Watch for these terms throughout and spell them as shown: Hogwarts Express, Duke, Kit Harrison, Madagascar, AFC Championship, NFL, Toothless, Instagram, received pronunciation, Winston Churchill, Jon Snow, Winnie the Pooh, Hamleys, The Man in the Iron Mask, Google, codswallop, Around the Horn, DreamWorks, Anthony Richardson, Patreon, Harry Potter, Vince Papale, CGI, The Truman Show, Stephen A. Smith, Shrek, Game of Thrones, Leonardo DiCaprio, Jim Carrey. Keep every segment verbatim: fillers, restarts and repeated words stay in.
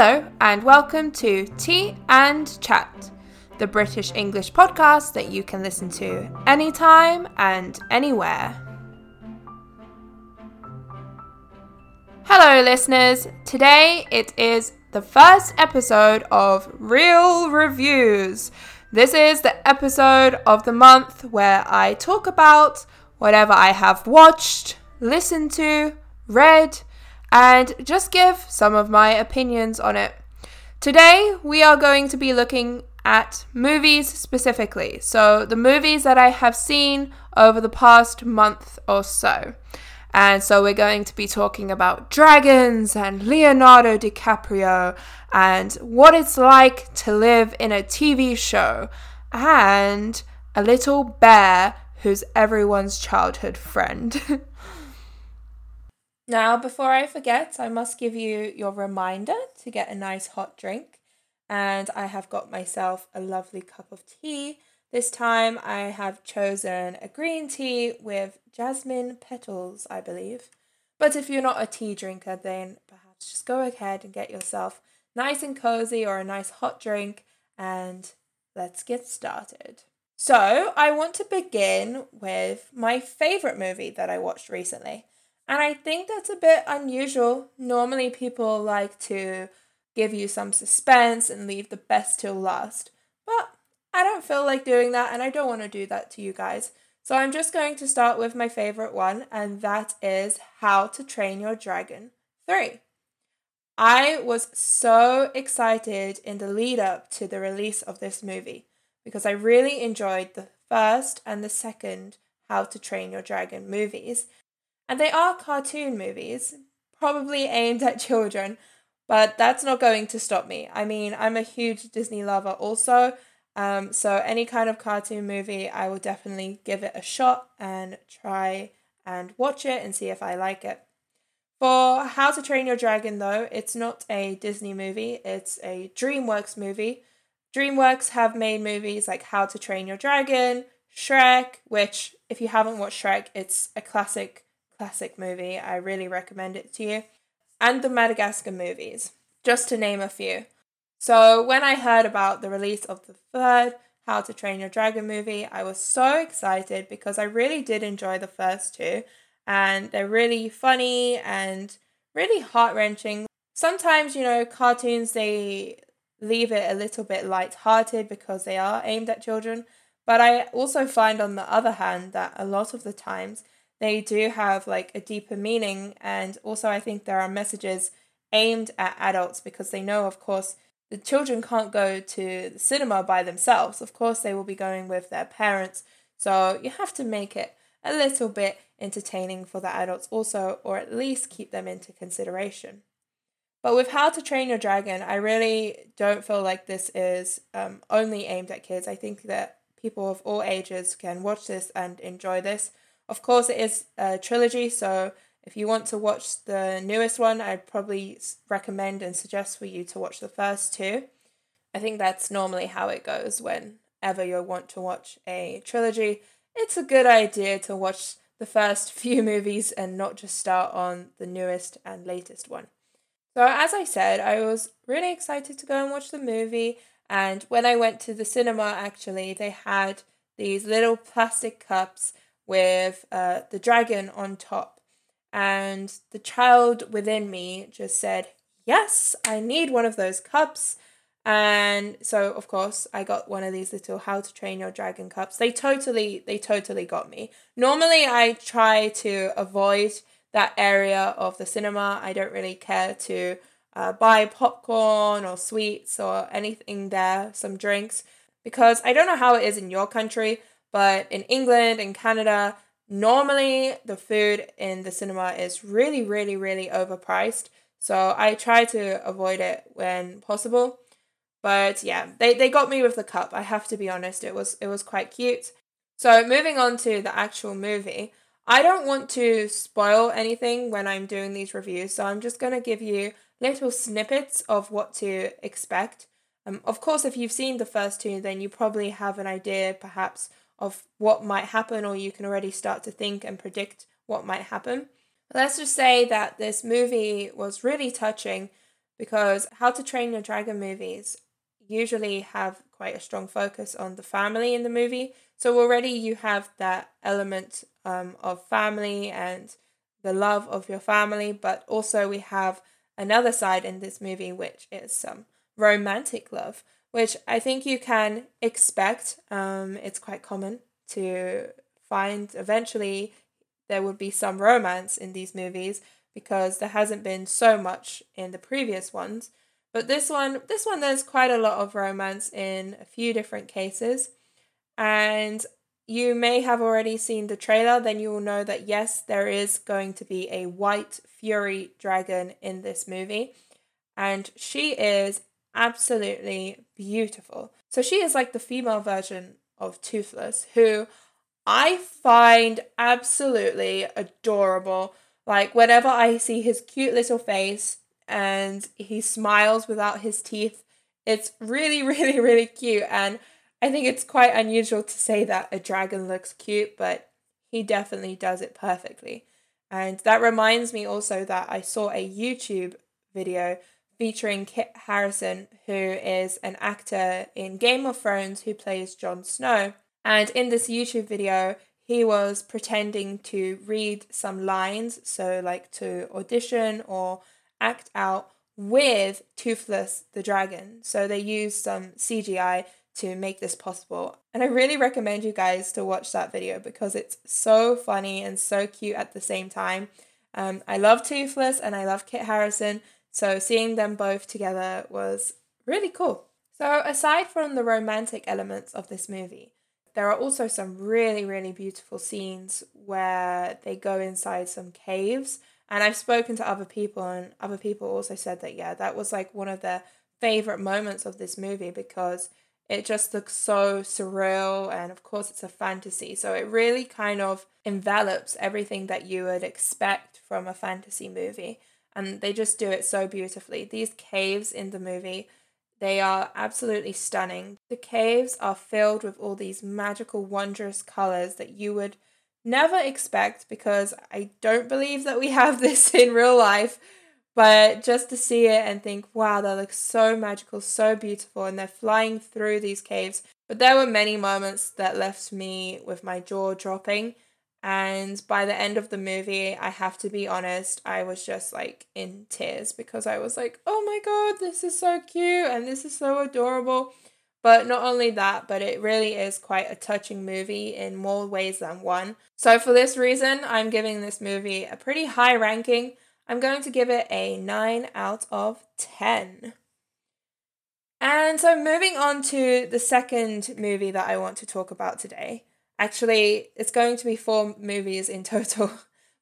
Hello and welcome to Tea and Chat, the British English podcast that you can listen to anytime and anywhere. Hello listeners, today it is the first episode of Real Reviews. This is the episode of the month where I talk about whatever I have watched, listened to, read, and just give some of my opinions on it. Today, we are going to be looking at movies specifically, so the movies that I have seen over the past month or so. And so we're going to be talking about dragons and Leonardo DiCaprio and what it's like to live in a T V show and a little bear who's everyone's childhood friend. Now, before I forget, I must give you your reminder to get a nice hot drink. And I have got myself a lovely cup of tea. This time I have chosen a green tea with jasmine petals, I believe. But if you're not a tea drinker, then perhaps just go ahead and get yourself nice and cozy or a nice hot drink. And let's get started. So I want to begin with my favourite movie that I watched recently. And I think that's a bit unusual. Normally people like to give you some suspense and leave the best till last. But I don't feel like doing that and I don't want to do that to you guys. So I'm just going to start with my favourite one, and that is How to Train Your Dragon three. I was so excited in the lead up to the release of this movie because I really enjoyed the first and the second How to Train Your Dragon movies. And they are cartoon movies, probably aimed at children, but that's not going to stop me. I mean, I'm a huge Disney lover also, um, so any kind of cartoon movie, I will definitely give it a shot and try and watch it and see if I like it. For How to Train Your Dragon, though, it's not a Disney movie, it's a DreamWorks movie. DreamWorks have made movies like How to Train Your Dragon, Shrek, which, if you haven't watched Shrek, it's a classic Classic movie, I really recommend it to you, and the Madagascar movies, just to name a few. So when I heard about the release of the third How to Train Your Dragon movie, I was so excited because I really did enjoy the first two, and they're really funny and really heart-wrenching. Sometimes, you know, cartoons, they leave it a little bit light-hearted because they are aimed at children, but I also find on the other hand that a lot of the times they do have like a deeper meaning, and also I think there are messages aimed at adults because they know, of course, the children can't go to the cinema by themselves. Of course, they will be going with their parents, so you have to make it a little bit entertaining for the adults also, or at least keep them into consideration. But with How to Train Your Dragon, I really don't feel like this is um, only aimed at kids. I think that people of all ages can watch this and enjoy this. Of course, it is a trilogy, so if you want to watch the newest one, I'd probably recommend and suggest for you to watch the first two. I think that's normally how it goes whenever you want to watch a trilogy. It's a good idea to watch the first few movies and not just start on the newest and latest one. So as I said, I was really excited to go and watch the movie, and when I went to the cinema, actually, they had these little plastic cups with uh, the dragon on top. And the child within me just said, yes, I need one of those cups. And so, of course, I got one of these little How to Train Your Dragon cups. They totally, they totally got me. Normally, I try to avoid that area of the cinema. I don't really care to uh, buy popcorn or sweets or anything there, some drinks, because I don't know how it is in your country, but in England and Canada, normally the food in the cinema is really, really, really overpriced. So I try to avoid it when possible. But yeah, they, they got me with the cup. I have to be honest, it was it was quite cute. So moving on to the actual movie, I don't want to spoil anything when I'm doing these reviews. So I'm just going to give you little snippets of what to expect. Um, of course, if you've seen the first two, then you probably have an idea perhaps of what might happen, or you can already start to think and predict what might happen. But let's just say that this movie was really touching because How to Train Your Dragon movies usually have quite a strong focus on the family in the movie. So already you have that element um, of family and the love of your family, but also we have another side in this movie, which is some um, romantic love, which I think you can expect. Um, it's quite common to find eventually there would be some romance in these movies because there hasn't been so much in the previous ones. But this one, this one, there's quite a lot of romance in a few different cases. And you may have already seen the trailer, then you will know that yes, there is going to be a white fury dragon in this movie. And she is absolutely beautiful. So she is like the female version of Toothless, who I find absolutely adorable. Like whenever I see his cute little face and he smiles without his teeth, it's really, really, really cute. And I think it's quite unusual to say that a dragon looks cute, but he definitely does it perfectly. And that reminds me also that I saw a YouTube video featuring Kit Harrison, who is an actor in Game of Thrones who plays Jon Snow. And in this YouTube video, he was pretending to read some lines, so like to audition or act out with Toothless the dragon. So they used some C G I to make this possible. And I really recommend you guys to watch that video because it's so funny and so cute at the same time. Um, I love Toothless and I love Kit Harrison, so seeing them both together was really cool. So aside from the romantic elements of this movie, there are also some really, really beautiful scenes where they go inside some caves. And I've spoken to other people and other people also said that, yeah, that was like one of their favorite moments of this movie because it just looks so surreal, and of course it's a fantasy, so it really kind of envelops everything that you would expect from a fantasy movie, and they just do it so beautifully. These caves in the movie, they are absolutely stunning. The caves are filled with all these magical, wondrous colours that you would never expect because I don't believe that we have this in real life. But just to see it and think, wow, that looks so magical, so beautiful, and they're flying through these caves. But there were many moments that left me with my jaw dropping. And by the end of the movie, I have to be honest, I was just like in tears because I was like, oh my God, this is so cute and this is so adorable. But not only that, but it really is quite a touching movie in more ways than one. So for this reason, I'm giving this movie a pretty high ranking. I'm going to give it a nine out of ten. And so moving on to the second movie that I want to talk about today. Actually, it's going to be four movies in total.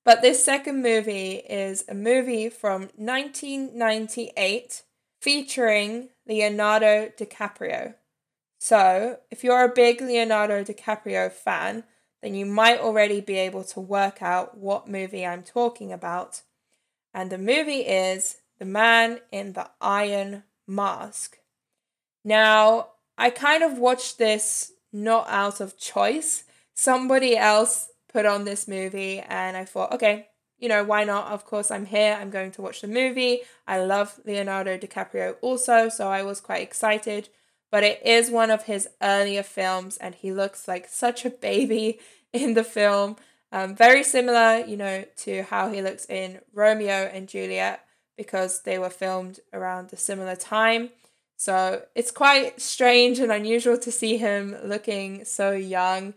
But this second movie is a movie from nineteen ninety-eight featuring Leonardo DiCaprio. So if you're a big Leonardo DiCaprio fan, then you might already be able to work out what movie I'm talking about. And the movie is The Man in the Iron Mask. Now, I kind of watched this not out of choice. Somebody else put on this movie and I thought, okay, you know, why not? Of course, I'm here. I'm going to watch the movie. I love Leonardo DiCaprio also, so I was quite excited. But it is one of his earlier films and he looks like such a baby in the film. Um, very similar, you know, to how he looks in Romeo and Juliet because they were filmed around a similar time. So it's quite strange and unusual to see him looking so young.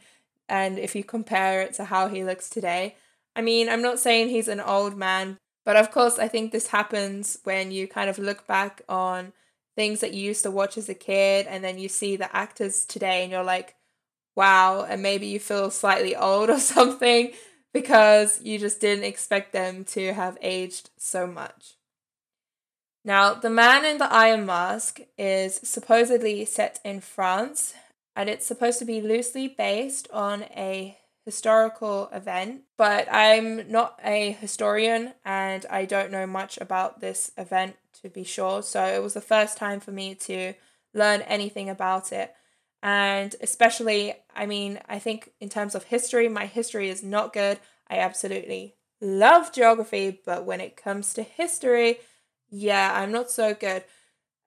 And if you compare it to how he looks today, I mean, I'm not saying he's an old man, but of course, I think this happens when you kind of look back on things that you used to watch as a kid and then you see the actors today and you're like, wow, and maybe you feel slightly old or something because you just didn't expect them to have aged so much. Now, The Man in the Iron Mask is supposedly set in France, and it's supposed to be loosely based on a historical event, but I'm not a historian and I don't know much about this event to be sure, so it was the first time for me to learn anything about it. And especially, I mean, I think in terms of history, my history is not good. I absolutely love geography, but when it comes to history, Yeah, I'm not so good,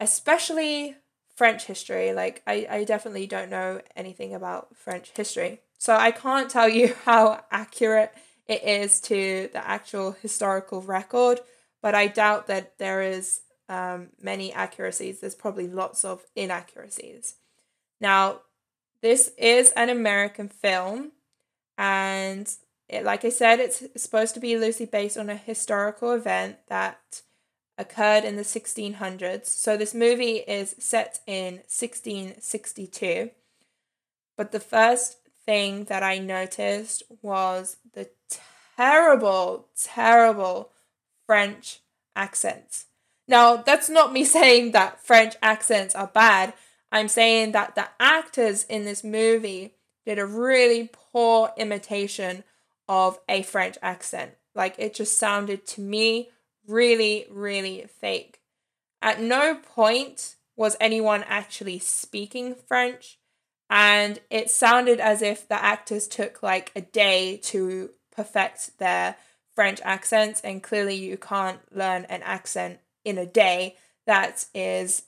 especially French history. Like, I, I definitely don't know anything about French history. So I can't tell you how accurate it is to the actual historical record, but I doubt that there is um, many accuracies. There's probably lots of inaccuracies. Now, this is an American film, and it, like I said, it's supposed to be loosely based on a historical event that occurred in the sixteen hundreds. So this movie is set in sixteen sixty-two. But the first thing that I noticed was the terrible, terrible French accents. Now, that's not me saying that French accents are bad. I'm saying that the actors in this movie did a really poor imitation of a French accent. Like, it just sounded to me really, really fake. At no point was anyone actually speaking French, and it sounded as if the actors took like a day to perfect their French accents, and clearly you can't learn an accent in a day. That is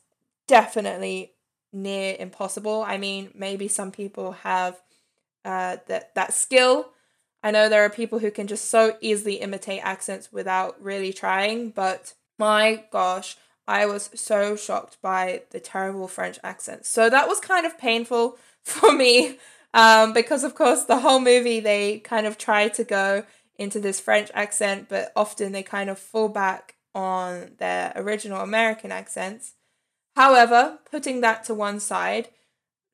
definitely near impossible. I mean, maybe some people have uh, that that skill. I know there are people who can just so easily imitate accents without really trying, but my gosh, I was so shocked by the terrible French accents. So that was kind of painful for me um, because, of course, the whole movie, they kind of try to go into this French accent, but often they kind of fall back on their original American accents. However, putting that to one side,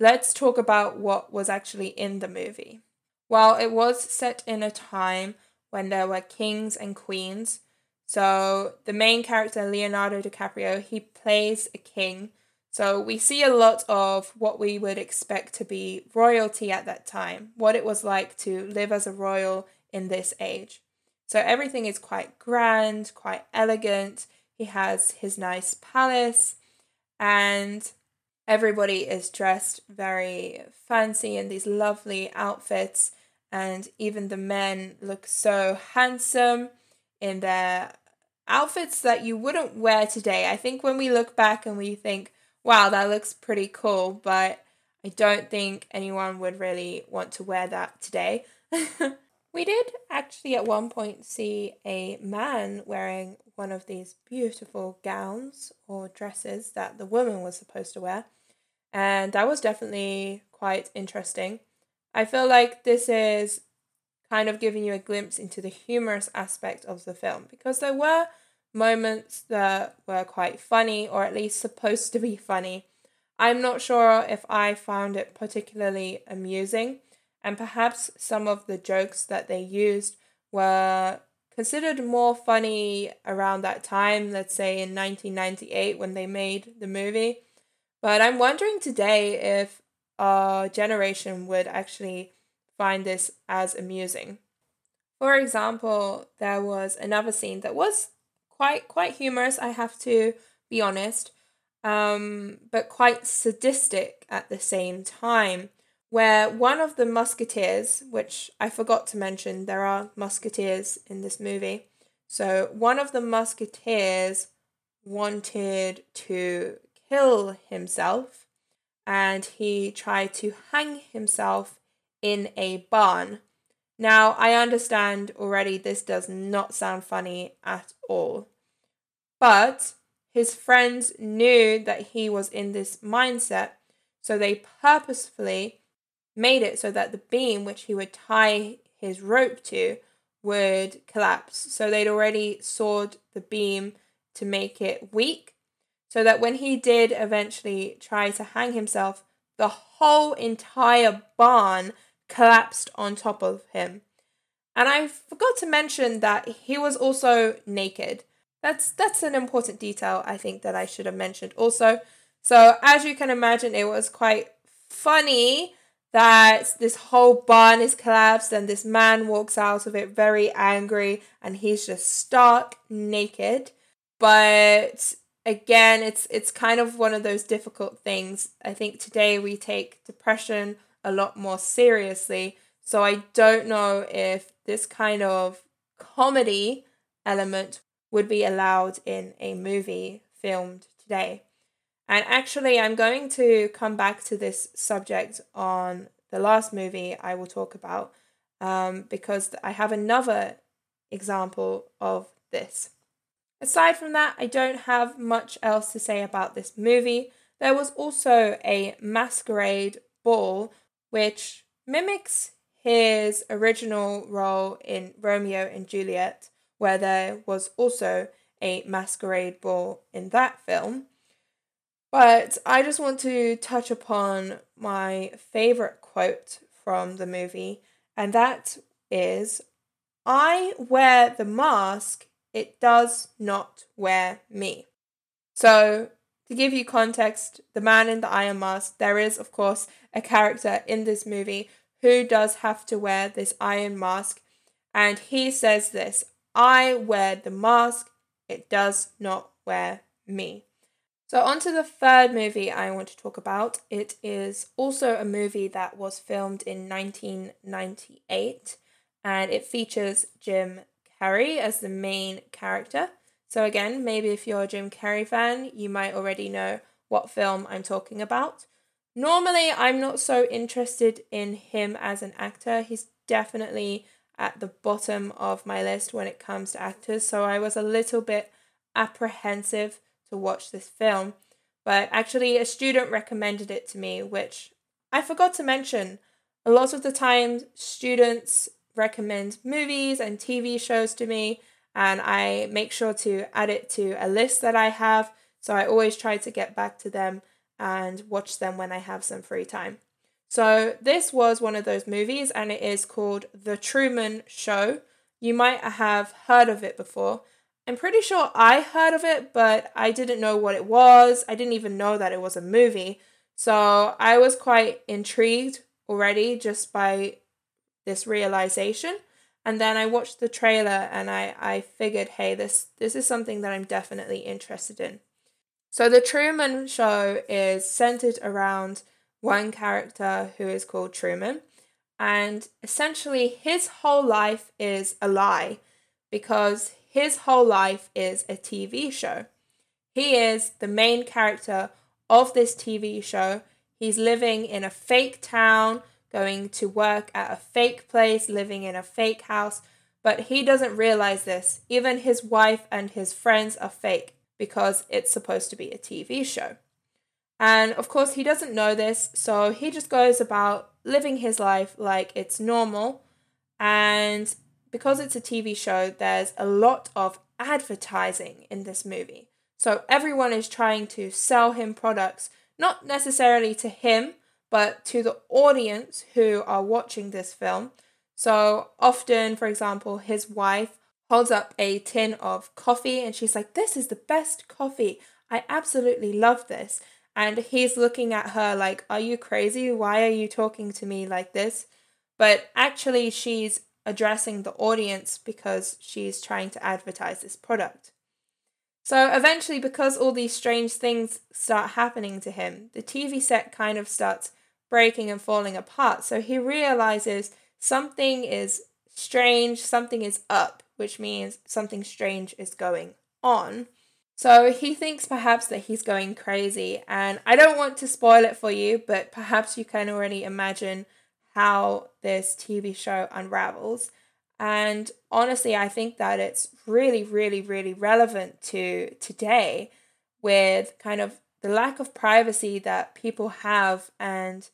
let's talk about what was actually in the movie. Well, it was set in a time when there were kings and queens. So the main character, Leonardo DiCaprio, he plays a king. So we see a lot of what we would expect to be royalty at that time, what it was like to live as a royal in this age. So everything is quite grand, quite elegant. He has his nice palace, and everybody is dressed very fancy in these lovely outfits. And even the men look so handsome in their outfits that you wouldn't wear today. I think when we look back and we think, wow, that looks pretty cool, but I don't think anyone would really want to wear that today. We did actually at one point see a man wearing one of these beautiful gowns or dresses that the woman was supposed to wear, and that was definitely quite interesting. I feel like this is kind of giving you a glimpse into the humorous aspect of the film, because there were moments that were quite funny, or at least supposed to be funny. I'm not sure if I found it particularly amusing, and perhaps some of the jokes that they used were considered more funny around that time, let's say in nineteen ninety-eight when they made the movie. But I'm wondering today if our generation would actually find this as amusing. For example, there was another scene that was quite quite humorous, I have to be honest, um, but quite sadistic at the same time, where one of the musketeers, which I forgot to mention, there are musketeers in this movie. So one of the musketeers wanted to kill himself, and he tried to hang himself in a barn. Now, I understand already this does not sound funny at all, but his friends knew that he was in this mindset, so they purposefully made it so that the beam which he would tie his rope to would collapse. So they'd already sawed the beam to make it weak, so that when he did eventually try to hang himself, the whole entire barn collapsed on top of him. And I forgot to mention that he was also naked. That's that's an important detail, I think, that I should have mentioned also. So as you can imagine, it was quite funny that this whole barn is collapsed and this man walks out of it very angry and he's just stark naked. But again, it's it's kind of one of those difficult things. I think today we take depression a lot more seriously. So I don't know if this kind of comedy element would be allowed in a movie filmed today. And actually, I'm going to come back to this subject on the last movie I will talk about, um, because I have another example of this. Aside from that, I don't have much else to say about this movie. There was also a masquerade ball, which mimics his original role in Romeo and Juliet, where there was also a masquerade ball in that film. But I just want to touch upon my favourite quote from the movie, and that is, "I wear the mask, it does not wear me." So, to give you context, The Man in the Iron Mask, there is, of course, a character in this movie who does have to wear this iron mask, and he says this, "I wear the mask, it does not wear me." So on to the third movie I want to talk about. It is also a movie that was filmed in nineteen ninety-eight, and it features Jim Carrey as the main character. So again, maybe if you're a Jim Carrey fan, you might already know what film I'm talking about. Normally, I'm not so interested in him as an actor. He's definitely at the bottom of my list when it comes to actors, so I was a little bit apprehensive to watch this film. But actually, a student recommended it to me, which I forgot to mention. A lot of the time, students recommend movies and T V shows to me, and I make sure to add it to a list that I have, so I always try to get back to them and watch them when I have some free time. So this was one of those movies, and it is called The Truman Show. You might have heard of it before. I'm pretty sure I heard of it, but I didn't know what it was. I didn't even know that it was a movie. So I was quite intrigued already just by this realization. And then I watched the trailer and I, I figured, hey, this, this is something that I'm definitely interested in. So The Truman Show is centered around one character who is called Truman, and essentially his whole life is a lie because his whole life is a T V show. He is the main character of this T V show. He's living in a fake town, going to work at a fake place, living in a fake house, but he doesn't realize this. Even his wife and his friends are fake because it's supposed to be a T V show. And of course he doesn't know this, so he just goes about living his life like it's normal. And because it's a T V show, there's a lot of advertising in this movie. So everyone is trying to sell him products, not necessarily to him, but to the audience who are watching this film. So often, for example, his wife holds up a tin of coffee and she's like, "This is the best coffee. I absolutely love this." And he's looking at her like, "Are you crazy? Why are you talking to me like this?" But actually she's addressing the audience because she's trying to advertise this product. So eventually, because all these strange things start happening to him, the T V set kind of starts breaking and falling apart. So he realizes something is strange, something is up, which means something strange is going on. So he thinks perhaps that he's going crazy, and I don't want to spoil it for you, but perhaps you can already imagine how this T V show unravels. And honestly, I think that it's really, really, really relevant to today with kind of the lack of privacy that people have, and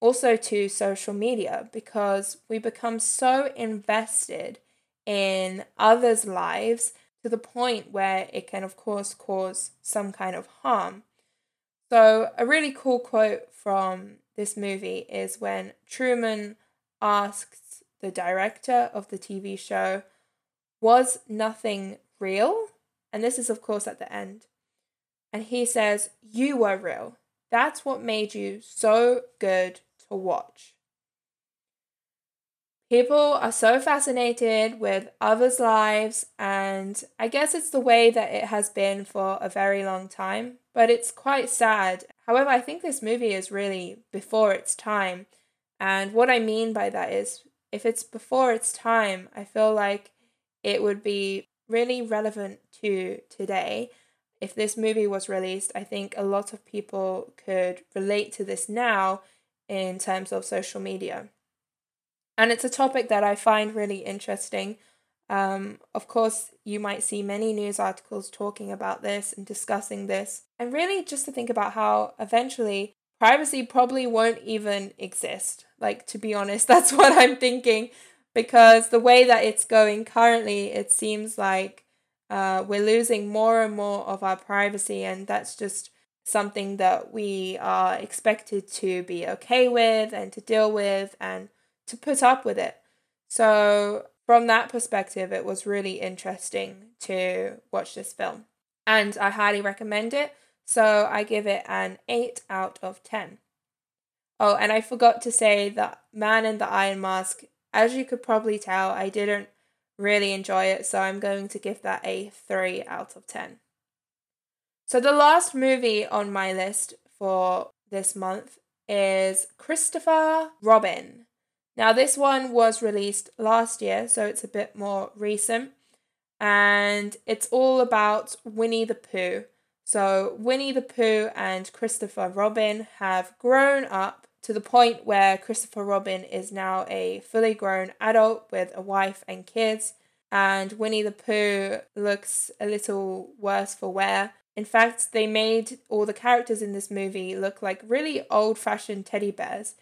also to social media, because we become so invested in others' lives to the point where it can, of course, cause some kind of harm. So a really cool quote from this movie is when Truman asks the director of the T V show, "Was nothing real?" And this is, of course, at the end. And he says, "You were real. That's what made you so good to watch." People are so fascinated with others' lives, and I guess it's the way that it has been for a very long time, but it's quite sad. However, I think this movie is really before its time. And what I mean by that is, if it's before its time, I feel like it would be really relevant to today. If this movie was released, I think a lot of people could relate to this now in terms of social media. And it's a topic that I find really interesting. Um, of course, you might see many news articles talking about this and discussing this. And really just to think about how eventually privacy probably won't even exist. Like, to be honest, that's what I'm thinking. Because the way that it's going currently, it seems like Uh, we're losing more and more of our privacy, and that's just something that we are expected to be okay with and to deal with and to put up with it. So from that perspective, it was really interesting to watch this film, and I highly recommend it. So I give it an eight out of ten. Oh, and I forgot to say that Man in the Iron Mask, as you could probably tell, I didn't really enjoy it, so I'm going to give that a three out of ten. So the last movie on my list for this month is Christopher Robin. Now this one was released last year, so it's a bit more recent, and it's all about Winnie the Pooh. So Winnie the Pooh and Christopher Robin have grown up to the point where Christopher Robin is now a fully grown adult with a wife and kids, and Winnie the Pooh looks a little worse for wear. In fact, they made all the characters in this movie look like really old-fashioned teddy bears,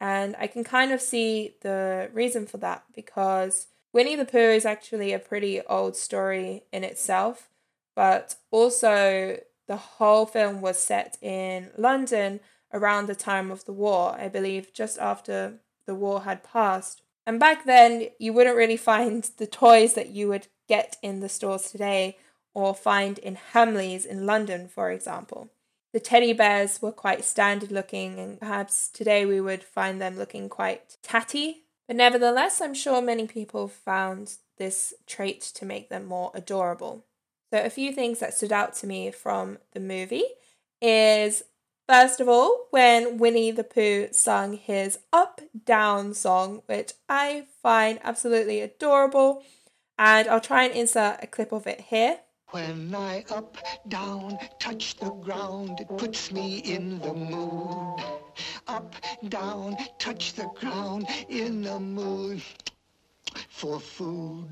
and I can kind of see the reason for that, because Winnie the Pooh is actually a pretty old story in itself, but also the whole film was set in London around the time of the war, I believe, just after the war had passed. And back then, you wouldn't really find the toys that you would get in the stores today or find in Hamleys in London, for example. The teddy bears were quite standard looking, and perhaps today we would find them looking quite tatty. But nevertheless, I'm sure many people found this trait to make them more adorable. So a few things that stood out to me from the movie is, first of all, when Winnie the Pooh sung his up-down song, which I find absolutely adorable, and I'll try and insert a clip of it here. When my up-down touch the ground, it puts me in the mood. Up-down touch the ground, in the mood for food.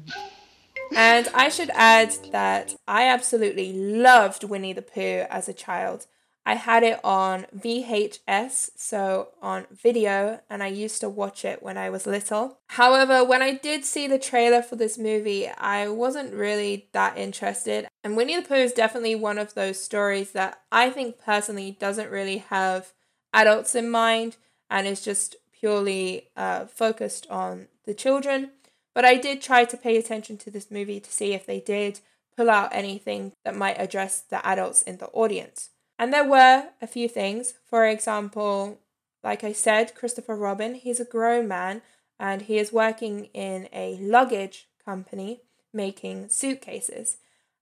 And I should add that I absolutely loved Winnie the Pooh as a child. I had it on V H S, so on video, and I used to watch it when I was little. However, when I did see the trailer for this movie, I wasn't really that interested. And Winnie the Pooh is definitely one of those stories that I think personally doesn't really have adults in mind and is just purely uh, focused on the children. But I did try to pay attention to this movie to see if they did pull out anything that might address the adults in the audience. And there were a few things. For example, like I said, Christopher Robin, he's a grown man and he is working in a luggage company making suitcases.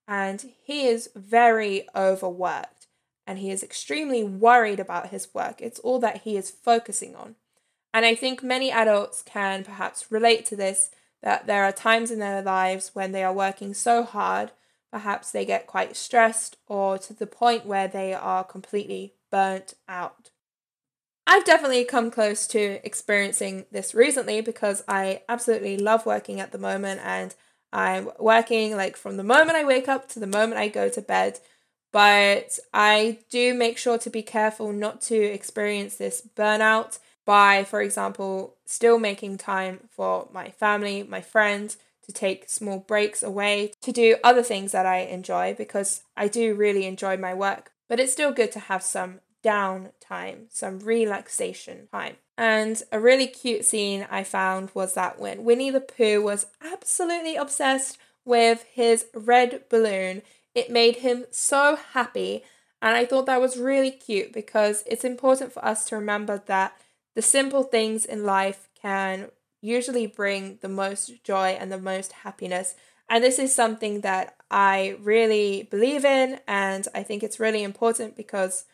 And he is very overworked and he is extremely worried about his work. It's all that he is focusing on. And I think many adults can perhaps relate to this, that there are times in their lives when they are working so hard. Perhaps they get quite stressed or to the point where they are completely burnt out. I've definitely come close to experiencing this recently because I absolutely love working at the moment, and I'm working like from the moment I wake up to the moment I go to bed. But I do make sure to be careful not to experience this burnout by, for example, still making time for my family, my friends, to take small breaks away, to do other things that I enjoy, because I do really enjoy my work. But it's still good to have some down time, some relaxation time. And a really cute scene I found was that when Winnie the Pooh was absolutely obsessed with his red balloon, it made him so happy. And I thought that was really cute because it's important for us to remember that the simple things in life can usually bring the most joy and the most happiness. And this is something that I really believe in, and I think it's really important because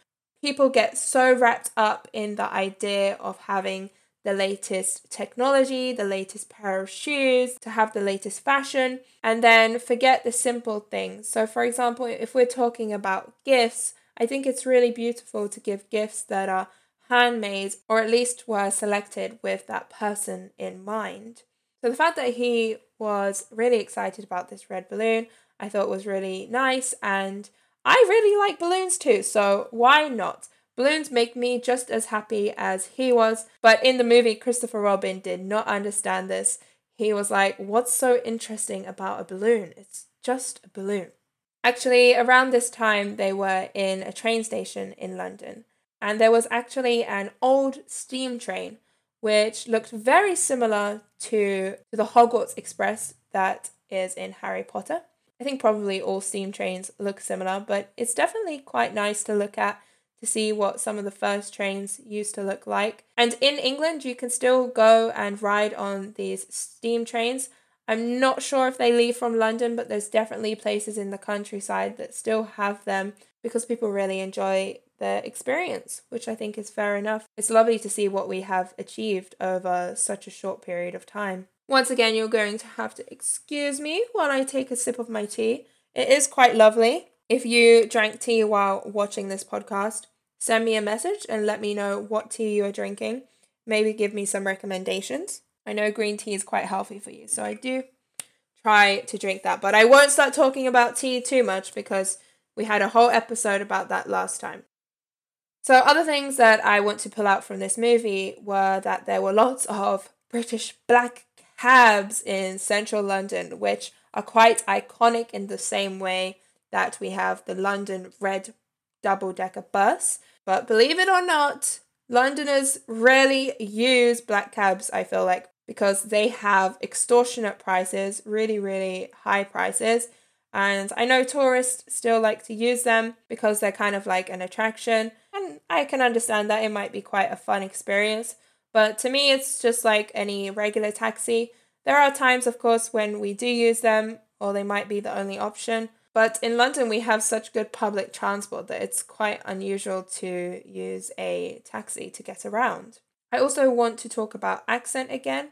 people get so wrapped up in the idea of having the latest technology, the latest pair of shoes, to have the latest fashion, and then forget the simple things. So for example, if we're talking about gifts, I think it's really beautiful to give gifts that are handmade, or at least were selected with that person in mind. So the fact that he was really excited about this red balloon, I thought was really nice, and I really like balloons too, so why not? Balloons make me just as happy as he was, but in the movie, Christopher Robin did not understand this. He was like, what's so interesting about a balloon? It's just a balloon. Actually, around this time, they were in a train station in London, and there was actually an old steam train, which looked very similar to the Hogwarts Express that is in Harry Potter. I think probably all steam trains look similar, but it's definitely quite nice to look at, to see what some of the first trains used to look like. And in England, you can still go and ride on these steam trains. I'm not sure if they leave from London, but there's definitely places in the countryside that still have them because people really enjoy their experience, which I think is fair enough. It's lovely to see what we have achieved over such a short period of time. Once again, you're going to have to excuse me while I take a sip of my tea. It is quite lovely. If you drank tea while watching this podcast, send me a message and let me know what tea you are drinking. Maybe give me some recommendations. I know green tea is quite healthy for you, so I do try to drink that. But I won't start talking about tea too much because we had a whole episode about that last time. So other things that I want to pull out from this movie were that there were lots of British black cabs in central London, which are quite iconic in the same way that we have the London red double-decker bus. But believe it or not, Londoners rarely use black cabs, I feel like, because they have extortionate prices, really, really high prices. And I know tourists still like to use them because they're kind of like an attraction. And I can understand that it might be quite a fun experience. But to me, it's just like any regular taxi. There are times, of course, when we do use them, or they might be the only option. But in London, we have such good public transport that it's quite unusual to use a taxi to get around. I also want to talk about accent again.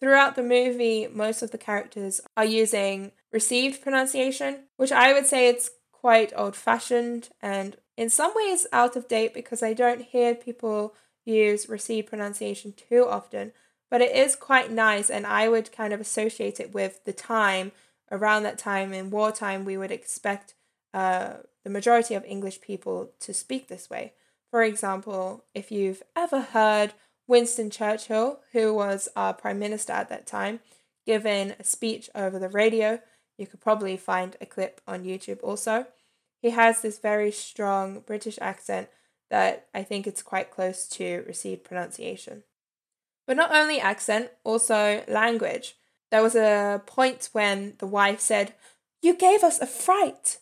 Throughout the movie, most of the characters are using received pronunciation, which I would say it's quite old-fashioned and in some ways out of date because I don't hear people use received pronunciation too often. But it is quite nice, and I would kind of associate it with the time. Around that time in wartime, we would expect uh, the majority of English people to speak this way. For example, if you've ever heard Winston Churchill, who was our Prime Minister at that time, giving a speech over the radio, you could probably find a clip on YouTube also. He has this very strong British accent that I think it's quite close to received pronunciation. But not only accent, also language. There was a point when the wife said, "You gave us a fright."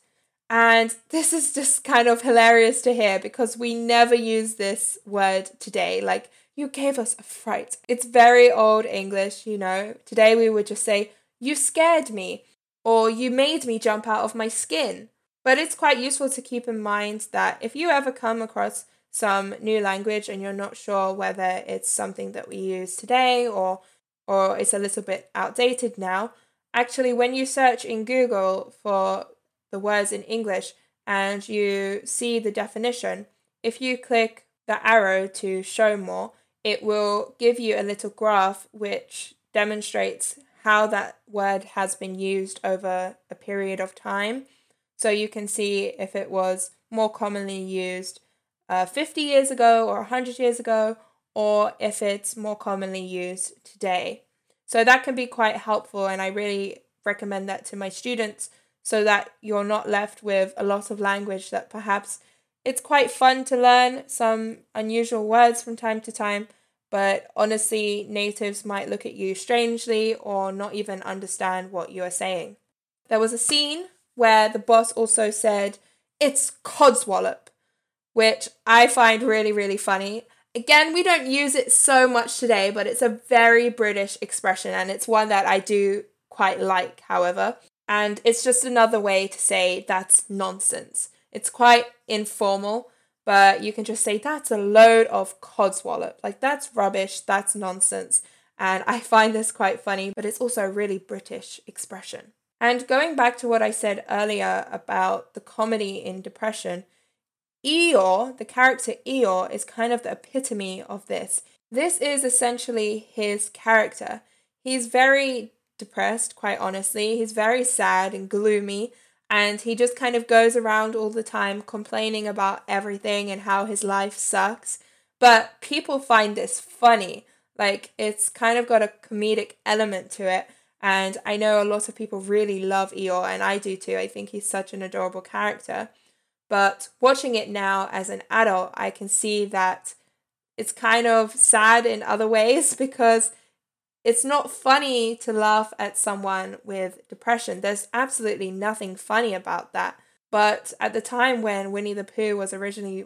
And this is just kind of hilarious to hear because we never use this word today. Like, you gave us a fright. It's very old English, you know. Today we would just say, "You scared me," or "You made me jump out of my skin." But it's quite useful to keep in mind that if you ever come across some new language and you're not sure whether it's something that we use today or or it's a little bit outdated now, actually when you search in Google for the words in English and you see the definition, if you click the arrow to show more, it will give you a little graph which demonstrates how that word has been used over a period of time. So you can see if it was more commonly used uh, fifty years ago or one hundred years ago, or if it's more commonly used today. So that can be quite helpful, and I really recommend that to my students so that you're not left with a lot of language that perhaps it's quite fun to learn some unusual words from time to time, but honestly, natives might look at you strangely or not even understand what you are saying. There was a scene where the boss also said, "It's codswallop," which I find really, really funny. Again, we don't use it so much today, but it's a very British expression and it's one that I do quite like, however. And it's just another way to say that's nonsense. It's quite informal, but you can just say that's a load of codswallop. Like, that's rubbish, that's nonsense. And I find this quite funny, but it's also a really British expression. And going back to what I said earlier about the comedy in depression, Eeyore, the character Eeyore, is kind of the epitome of this. This is essentially his character. He's very depressed, quite honestly. He's very sad and gloomy, and he just kind of goes around all the time complaining about everything and how his life sucks. But people find this funny. Like, it's kind of got a comedic element to it. And I know a lot of people really love Eeyore, and I do too. I think he's such an adorable character. But watching it now as an adult, I can see that it's kind of sad in other ways, because it's not funny to laugh at someone with depression. There's absolutely nothing funny about that. But at the time when Winnie the Pooh was originally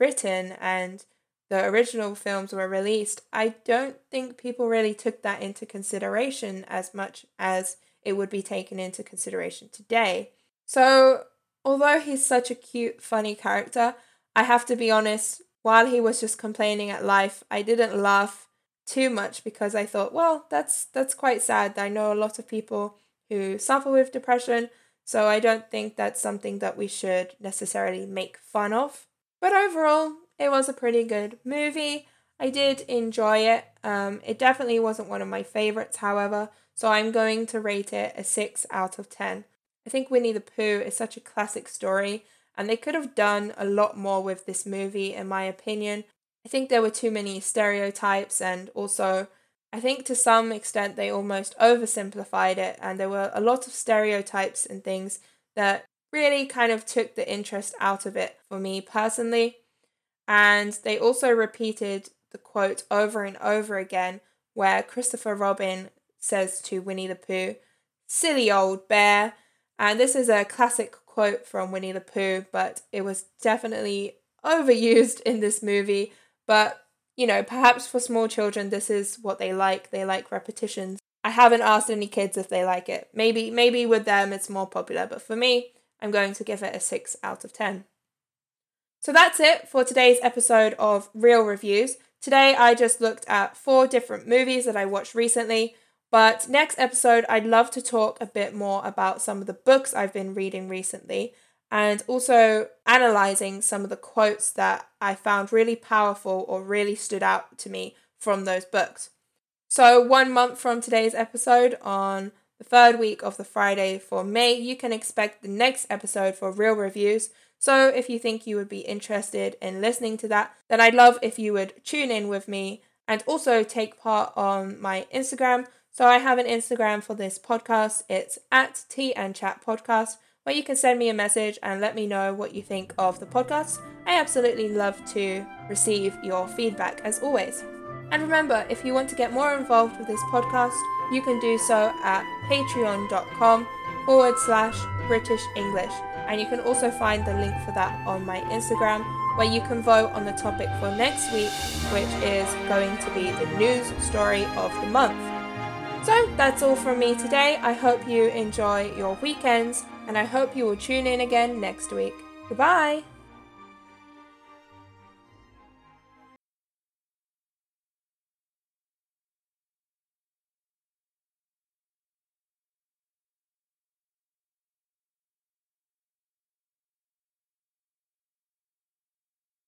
written and the original films were released, I don't think people really took that into consideration as much as it would be taken into consideration today. So although he's such a cute, funny character, I have to be honest, while he was just complaining at life, I didn't laugh too much because I thought, well, that's that's quite sad. I know a lot of people who suffer with depression, so I don't think that's something that we should necessarily make fun of. But overall, it was a pretty good movie. I did enjoy it. Um, it definitely wasn't one of my favorites, however, so I'm going to rate it a six out of ten. I think Winnie the Pooh is such a classic story, and they could have done a lot more with this movie, in my opinion. I think there were too many stereotypes, and also I think to some extent they almost oversimplified it, and there were a lot of stereotypes and things that really kind of took the interest out of it for me personally. And they also repeated the quote over and over again where Christopher Robin says to Winnie the Pooh, "Silly old bear." And this is a classic quote from Winnie the Pooh, but it was definitely overused in this movie. But, you know, perhaps for small children, this is what they like. They like repetitions. I haven't asked any kids if they like it. Maybe, maybe with them it's more popular, but for me, I'm going to give it a six out of ten. So that's it for today's episode of Real Reviews. Today I just looked at four different movies that I watched recently. But next episode, I'd love to talk a bit more about some of the books I've been reading recently, and also analysing some of the quotes that I found really powerful or really stood out to me from those books. So one month from today's episode, on the third week of the Friday for May, you can expect the next episode for Real Reviews. So if you think you would be interested in listening to that, then I'd love if you would tune in with me and also take part on my Instagram. So I have an Instagram for this podcast. It's at Tea and Chat Podcast, where you can send me a message and let me know what you think of the podcast. I absolutely love to receive your feedback, as always. And remember, if you want to get more involved with this podcast, you can do so at patreon.com forward slash British English. And you can also find the link for that on my Instagram, where you can vote on the topic for next week, which is going to be the news story of the month. So that's all from me today. I hope you enjoy your weekends, and I hope you will tune in again next week. Goodbye!